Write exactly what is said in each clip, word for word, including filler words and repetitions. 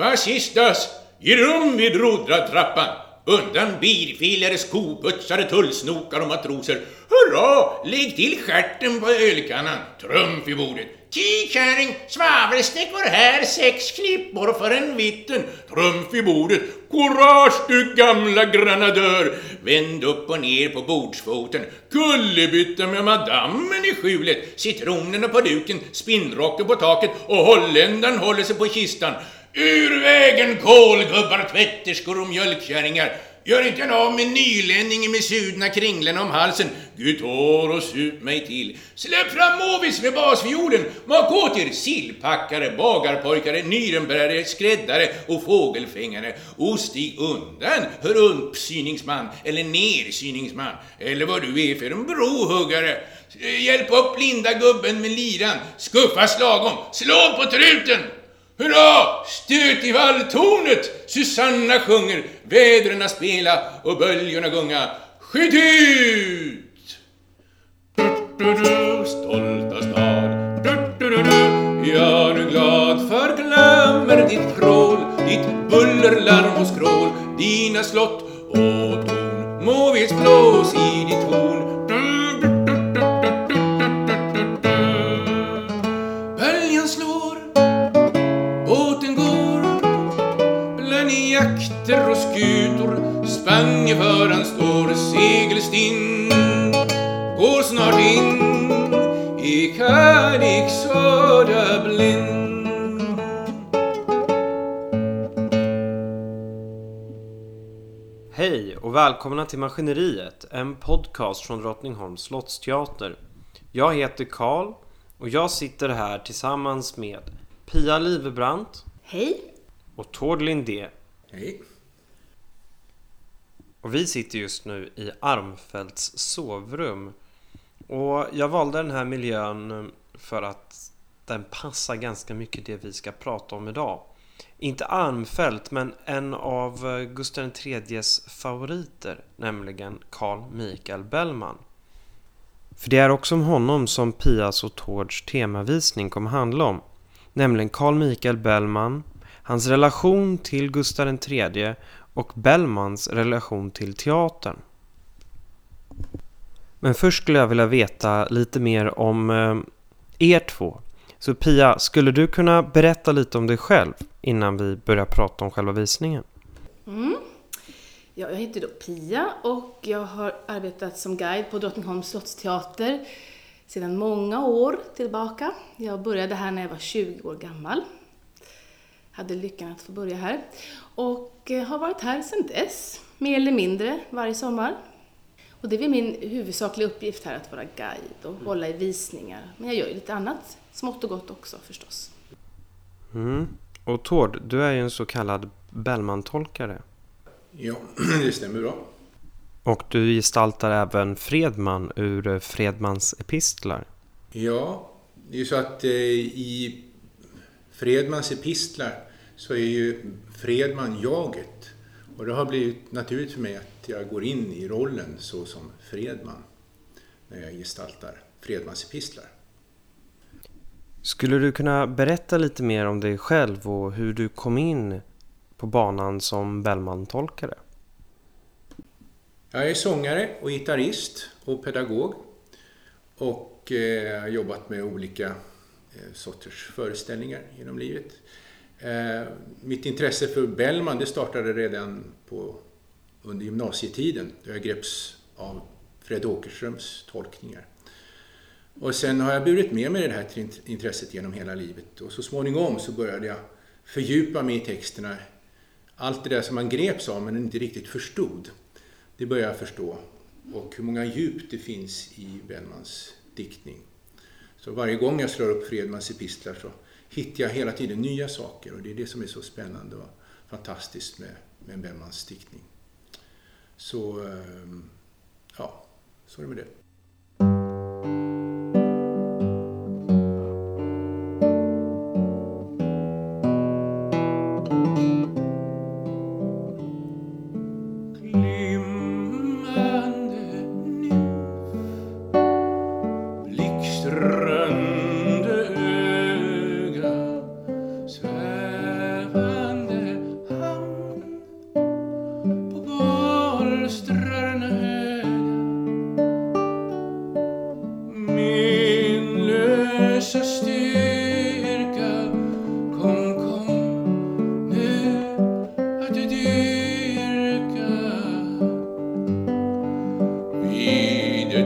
Vasistas, i rum vid rodratrappan, undan bilfilare, skoputsare, tullsnokar och matroser. Hurra, lägg till skärten på ölkannan, trumf i bordet. Kikärring, svavelstick var här, sex klippor för en vitten, trumf i bordet. Courage du gamla granadör, vänd upp och ner på bordsfoten, kullerbytta med madammen i skjulet, citronerna på duken, spinnrocken på taket och holländaren håller sig på kistan. Ur vägen kolgubbar, tvätterskor och mjölkkärringar. Gör inte en av med nylänningen med sudna kringlen om halsen. Gud tar och sup mig till. Släpp fram movis med basviolen. Makoter, sillpackare, bagarpojkare, nyrenbärare, skräddare och fågelfängare. Och stig undan, hör undpsyningsman eller nersyningsman. Eller vad du är för en brohuggare. Hjälp upp blinda gubben med liran. Skuffa slagom, slå på truten. Hurra! Stöt i valltornet! Susanna sjunger, vädrena spela och böljorna gunga. Skjut ut! Du-du-du, stolta stad, du-du-du-du, jag är glad för glömmer ditt krål, ditt bullerlarm och skrål, dina slott och torn, må vi blås i ditt torn. Och skutor, Spanien för han står, segelstinn går snart in i Kärniks södra blind. Hej och välkomna till Maskineriet, en podcast från Drottningholms Slottsteater. Jag heter Carl och jag sitter här tillsammans med Pia Livebrandt. Hej. Och Tord Lindé. Hej. Och vi sitter just nu i Armfälts sovrum. Och jag valde den här miljön för att den passar ganska mycket det vi ska prata om idag. Inte Armfält, men en av Gustav den tredjes favoriter, nämligen Carl Michael Bellman. För det är också om honom som Pias och Tords temavisning kommer handla om. Nämligen Carl Michael Bellman, hans relation till Gustav den tredje och Bellmans relation till teatern. Men först skulle jag vilja veta lite mer om er två. Så Pia, skulle du kunna berätta lite om dig själv innan vi börjar prata om själva visningen? Mm. Ja, jag heter då Pia och jag har arbetat som guide på Drottningholms Slottsteater sedan många år tillbaka. Jag började här när jag var tjugo år gammal. Hade lyckan att få börja här. Och har varit här sedan dess. Mer eller mindre varje sommar. Och det är min huvudsakliga uppgift här att vara guide och mm. hålla i visningar. Men jag gör ju lite annat smått och gott också förstås. Mm. Och Tord, du är ju en så kallad Bellman-tolkare. Ja, det stämmer bra. Och du gestaltar även Fredman ur Fredmans epistlar. Ja, det är ju så att eh, i Fredmans epistlar så är ju Fredman jaget, och det har blivit naturligt för mig att jag går in i rollen så som Fredman när jag gestaltar Fredmans epistlar. Skulle du kunna berätta lite mer om dig själv och hur du kom in på banan som Bellman-tolkare? Jag är sångare och gitarrist och pedagog och eh, har jobbat med olika sorters föreställningar genom livet. Eh, mitt intresse för Bellman det startade redan på, under gymnasietiden då jag greps av Fred Åkersröms tolkningar. Och sen har jag burit med mig det här intresset genom hela livet, och så småningom så började jag fördjupa mig i texterna. Allt det där som man greps av men inte riktigt förstod, det började jag förstå, och hur många djup det finns i Bellmans diktning. Så varje gång jag slår upp Fredmans epistlar så hittar jag hela tiden nya saker, och det är det som är så spännande och fantastiskt med, med Bellmans diktning. Så, ja, så är det med det. Rande öga, svävande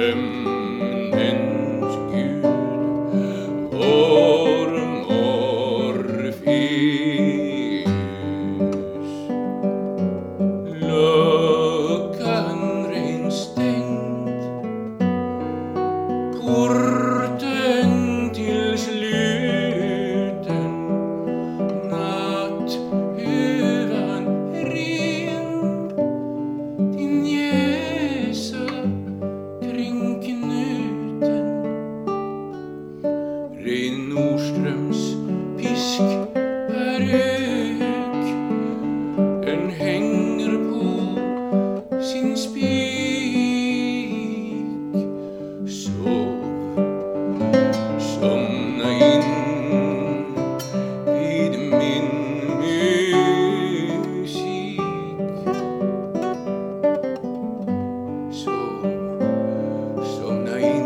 hämndens Gud, vår Morpheus. Luckan ren stängd, porten till sluten, natthuvan ren, din jäsa kring knuten, ren Nordströms pisk peruk, den hänger på sin spik. Sov, somna in vid min musik. Sov, somna in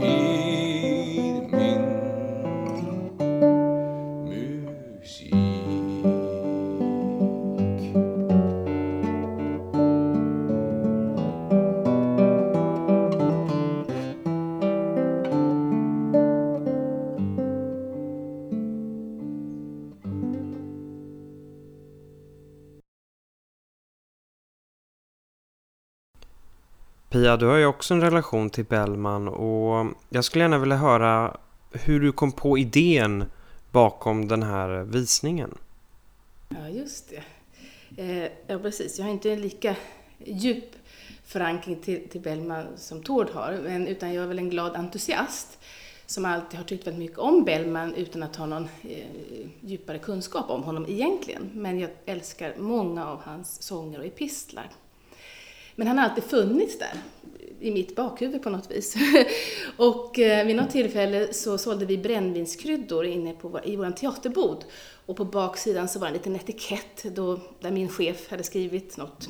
vid min musik. Pia, du har ju också en relation till Bellman, och jag skulle gärna vilja höra hur du kom på idén bakom den här visningen. Ja, just det. Eh, ja, precis. Jag har inte en lika djup förankring till, till Bellman som Tord har, men, utan jag är väl en glad entusiast som alltid har tyckt väldigt mycket om Bellman utan att ha någon eh, djupare kunskap om honom egentligen. Men jag älskar många av hans sånger och epistlar. Men han har alltid funnits där, i mitt bakhuvud på något vis. Och eh, vid något tillfälle så sålde vi brännvinskryddor inne på vår, i vår teaterbod. Och på baksidan så var det en liten etikett då, där min chef hade skrivit något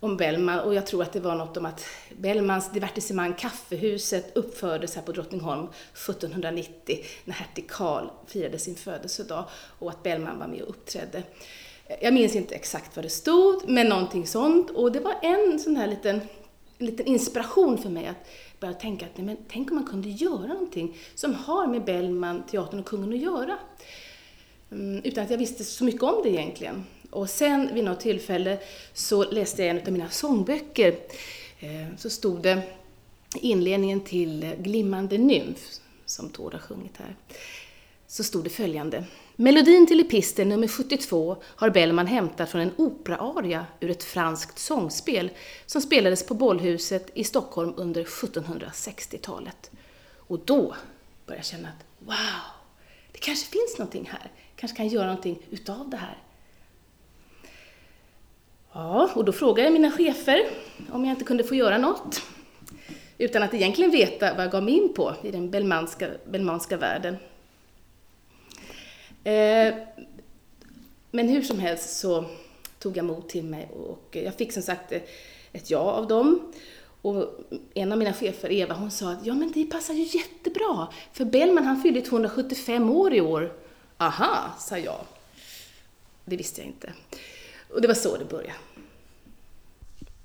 om Bellman. Och jag tror att det var något om att Bellmans divertissement Kaffehuset uppfördes här på Drottningholm sjuttonhundranittio när Hertig Karl firade sin födelsedag. Och att Bellman var med och uppträdde. Jag minns inte exakt vad det stod, men någonting sånt. Och det var en sån här liten, en liten inspiration för mig att börja tänka att nej, men tänk om man kunde göra någonting som har med Bellman, teatern och kungen att göra. Mm, utan att jag visste så mycket om det egentligen. Och sen vid något tillfälle så läste jag en av mina sångböcker. Eh, så stod det inledningen till Glimmande Nymf, som Tora sjungit här. Så stod det följande. Melodin till episten nummer sjuttiotvå har Bellman hämtat från en operaaria ur ett franskt sångspel som spelades på Bollhuset i Stockholm under sjuttonhundrasextiotalet. Och då började jag känna att wow, det kanske finns någonting här. Kanske kan göra någonting utav det här. Ja, och då frågade jag mina chefer om jag inte kunde få göra något. Utan att egentligen veta vad jag gav mig in på i den bellmanska, bellmanska världen. Men hur som helst så tog jag mod till mig och jag fick som sagt ett ja av dem. Och en av mina chefer, Eva, hon sa att ja, men det passar ju jättebra för Bellman, han fyllde tvåhundrasjuttiofem år i år. Aha, sa jag. Det visste jag inte. Och det var så det började.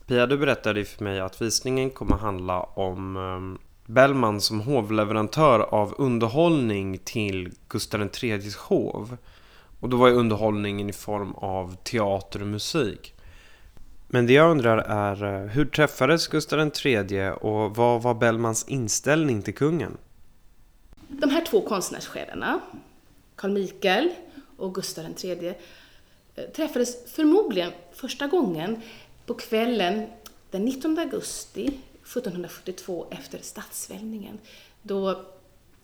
Pia, du berättade för mig att visningen kommer handla om Bellman som hovleverantör av underhållning till Gustav den tredjes hov. Och då var ju underhållningen i form av teater och musik. Men det jag undrar är, hur träffades Gustav den tredje och vad var Bellmans inställning till kungen? De här två konstnärssjälarna, Carl Michael och Gustav den tredje, träffades förmodligen första gången på kvällen den nittonde augusti sjuttonhundrasjuttiotvå efter statsvällningen, då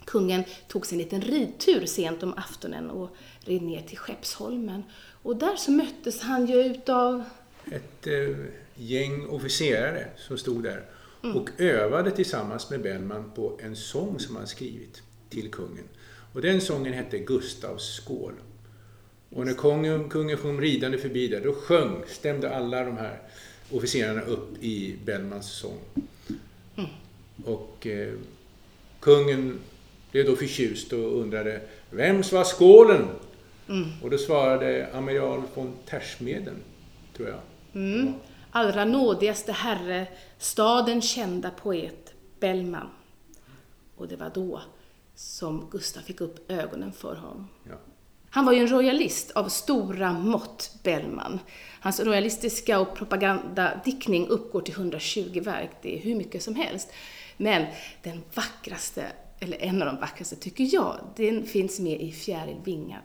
kungen tog sig en liten ridtur sent om aftonen och red ner till Skeppsholmen. Och där så möttes han ju utav ett eh, gäng officerare som stod där mm. och övade tillsammans med Bellman på en sång som han skrivit till kungen. Och den sången hette Gustavs skål. Och när kungen, kungen kom ridande förbi där, då sjöng, stämde alla de här officerarna upp i Bellmans sång. Mm. Och eh, kungen blev då förtjust och undrade, vems var skålen? Mm. Och då svarade amiral von Tersmeden, tror jag. Mm. allra nådigaste herre, staden kända poet Bellman. Och det var då som Gustav fick upp ögonen för honom. Ja. Han var ju en royalist av stora mått, Bellman. Hans royalistiska och propagandadiktning uppgår till hundratjugo verk, det är hur mycket som helst. Men den vackraste, eller en av de vackraste tycker jag, den finns med i Fjärilvingad.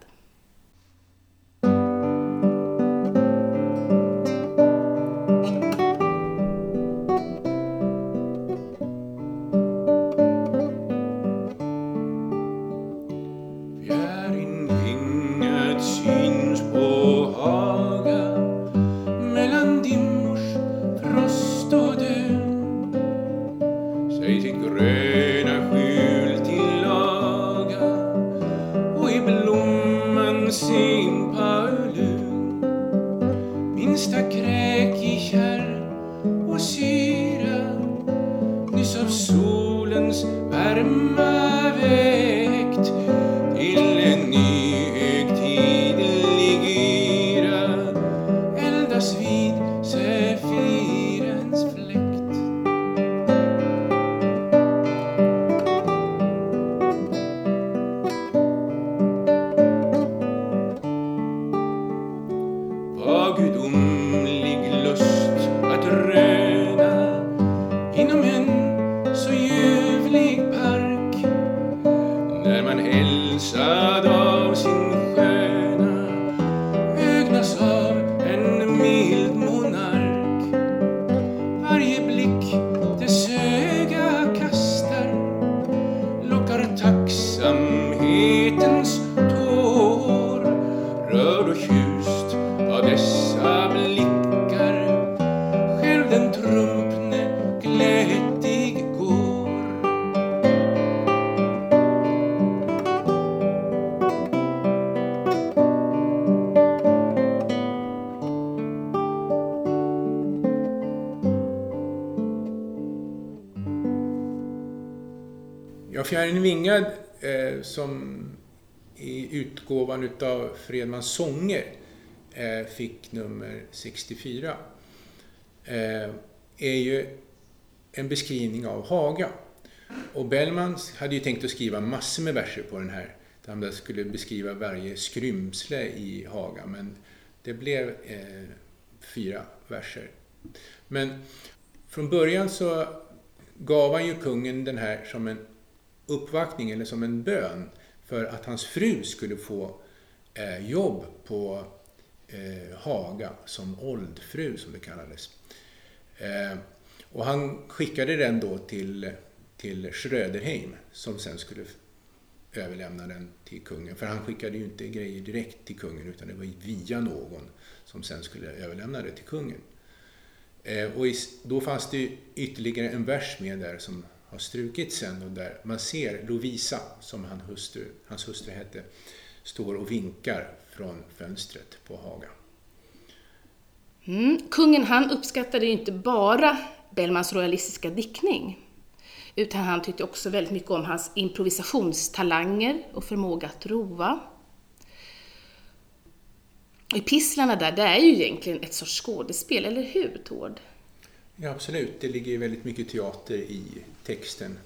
Fjärilvingad eh, som i utgåvan utav Fredmans sånger eh, fick nummer sextiofyra eh, är ju en beskrivning av Haga. Och Bellman hade ju tänkt att skriva massor med verser på den här, där han skulle beskriva varje skrymsle i Haga, men det blev eh, fyra verser. Men från början så gav han ju kungen den här som en uppvaktning eller som en bön för att hans fru skulle få eh, jobb på eh, Haga som åldfru som det kallades. Eh, och han skickade den då till, till Schröderheim som sen skulle överlämna den till kungen. För han skickade ju inte grejer direkt till kungen utan det var via någon som sen skulle överlämna det till kungen. Eh, och i, då fanns det ytterligare en vers med där som har strukit sen och där man ser Lovisa som han hustru, hans hustru hette, står och vinkar från fönstret på Haga. Mm. Kungen han uppskattade ju inte bara Bellmans royalistiska diktning utan han tyckte också väldigt mycket om hans improvisationstalanger och förmåga att roa. Och i pisslarna där, det är ju egentligen ett sorts skådespel, eller hur Tord? Ja, absolut. Det ligger väldigt mycket teater i texten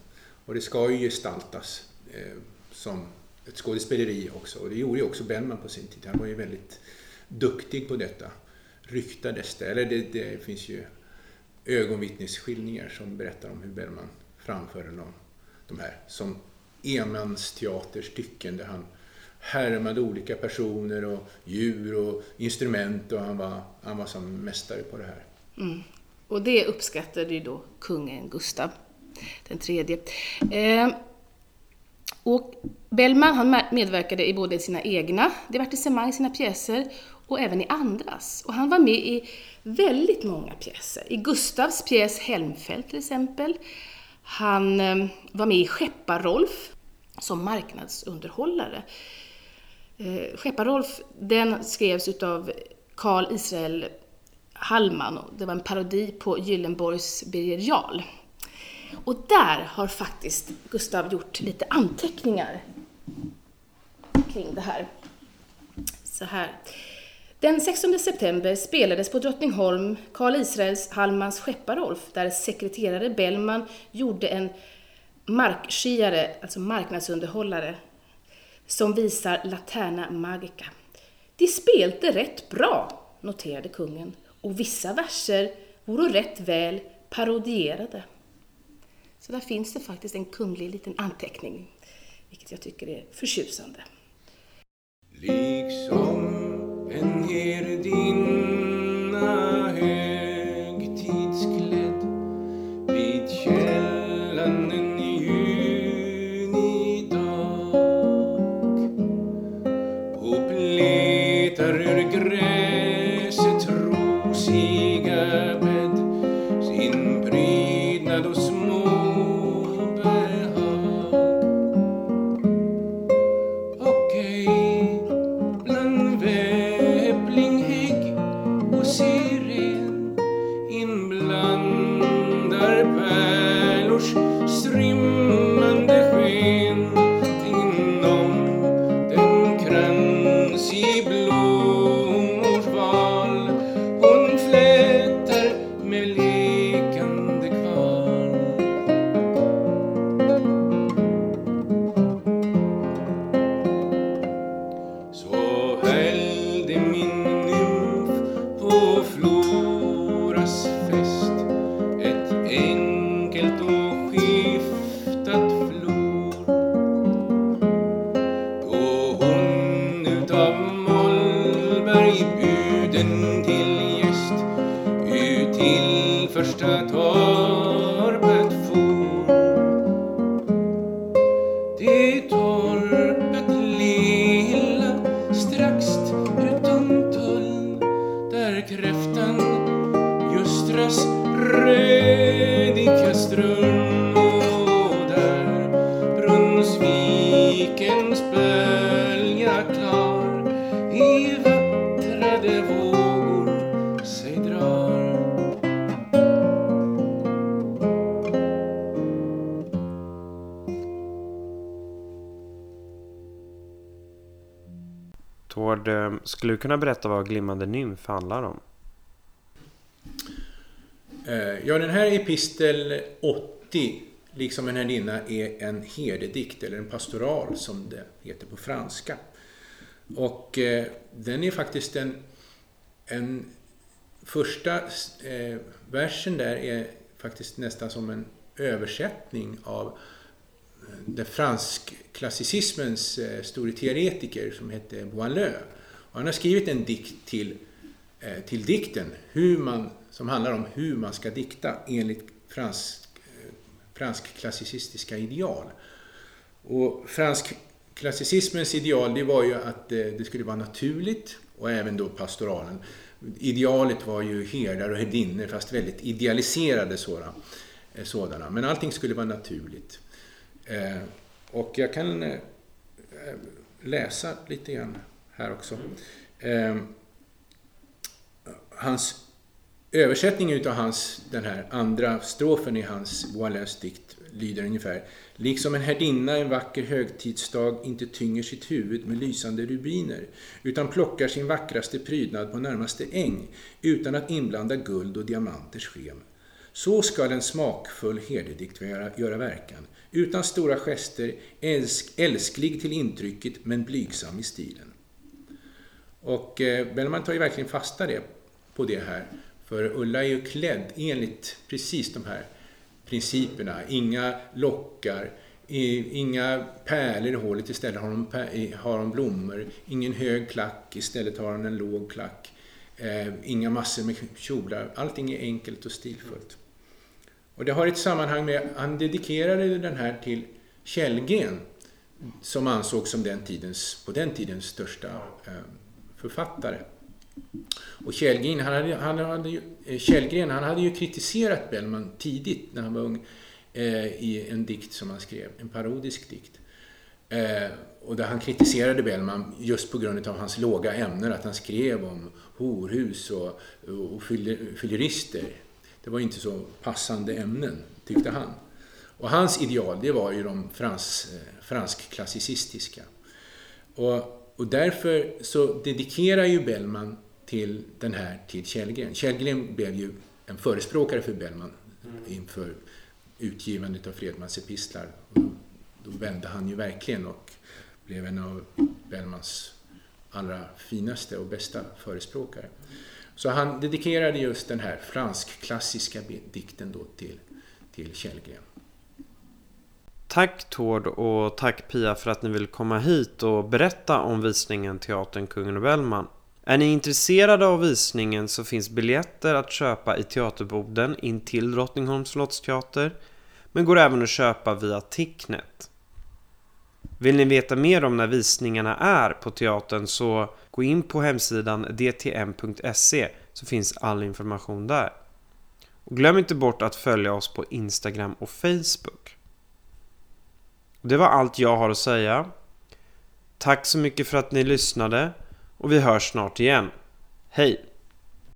och det ska ju gestaltas eh, som ett skådespeleri också. Och det gjorde ju också Bellman på sin tid. Han var ju väldigt duktig på detta. Ryktades det, eller det, det finns ju ögonvittnesskildringar som berättar om hur Bellman framförde de, de här som enmansteaterstycken där han härmade olika personer och djur och instrument och han var, han var som mästare på det här. Mm. Och det uppskattade ju då kungen Gustav den tredje. Eh, och Bellman han medverkade i både sina egna divertissemang, sina pjäser och även i andras. Och han var med i väldigt många pjäser. I Gustavs pjäs Helmfält till exempel. Han eh, var med i Skeppar Rolf som marknadsunderhållare. Eh, Skeppar Rolf den skrevs utav Carl Israel Hallman och det var en parodi på Gyllenborgs Birger Jarl. Och där har faktiskt Gustav gjort lite anteckningar kring det här. Så här. Den sextonde september spelades på Drottningholm Carl Israel Hallmans Skeppar Rolf, där sekreterare Bellman gjorde en markskiare, alltså marknadsunderhållare, som visar Laterna Magica. De spelte rätt bra, noterade kungen, och vissa verser vore rätt väl parodierade. Så där finns det faktiskt en kunglig liten anteckning, vilket jag tycker är förtjusande. Liksom en herdinna högtidsklädd vid källan en junidag på pletar ur gräset rosiga bädd sin prydnad och små Tord, skulle du kunna berätta vad Glimmande Nymf handlar om? Ja, den här epistel åttio, liksom en härdinna, är en herdedikt eller en pastoral som det heter på franska. Och eh, den är faktiskt en, en första eh, versen där är faktiskt nästan som en översättning av den fransk klassicismens eh, store teoretiker som hette Boileau. Och han har skrivit en dikt till, eh, till dikten hur man, som handlar om hur man ska dikta enligt fransk, eh, fransk klassicistiska ideal. Och fransk klassicismens ideal, det var ju att det skulle vara naturligt, och även då pastoralen. Idealet var ju herdar och herdinnor, fast väldigt idealiserade sådana. Men allting skulle vara naturligt. Och jag kan läsa lite grann här också. Hans översättning utav hans, den här andra strofen i hans Boileaus dikt lyder ungefär: liksom en härdinna en vacker högtidsdag inte tynger sitt huvud med lysande rubiner, utan plockar sin vackraste prydnad på närmaste äng, utan att inblanda guld och diamanters sken. Så ska en smakfull herdedikt göra, göra verkan, utan stora gester, älsk, älsklig till intrycket men blygsam i stilen. Och eh, Bellman tar ju verkligen fasta det, på det här, för Ulla är ju klädd enligt precis de här principerna. Inga lockar, inga pärlor i hålet, istället har de, har de blommor. Ingen hög klack, istället har de en låg klack. Eh, inga massor med kjolar, allting är enkelt och stilfullt. Och det har ett sammanhang med, han dedikerade den här till Kjellgren, som ansågs som den tidens, på den tidens största eh, författare. Och Kjellgren, han hade, han hade ju, Kjellgren han hade ju kritiserat Bellman tidigt när han var ung eh, i en dikt som han skrev, en parodisk dikt, eh, och där han kritiserade Bellman just på grund av hans låga ämnen, att han skrev om horhus och, och fyllerister. Det var inte så passande ämnen, tyckte han, och hans ideal, det var ju de frans, fransk klassicistiska, och Och därför så dedikerar ju Bellman till den här till Kjellgren. Kjellgren blev ju en förespråkare för Bellman mm. inför utgivandet av Fredmans epistlar. Och då vände han ju verkligen och blev en av Bellmans allra finaste och bästa förespråkare. Så han dedikerade just den här fransk-klassiska dikten då till, till Kjellgren. Tack Tord och tack Pia för att ni vill komma hit och berätta om visningen Teatern Kungen och Bellman. Är ni intresserade av visningen så finns biljetter att köpa i teaterboden in till Drottningholms Slottsteater, men går även att köpa via Ticknet. Vill ni veta mer om när visningarna är på teatern så gå in på hemsidan d t m punkt se så finns all information där. Och glöm inte bort att följa oss på Instagram och Facebook. Det var allt jag har att säga. Tack så mycket för att ni lyssnade och vi hörs snart igen. Hej!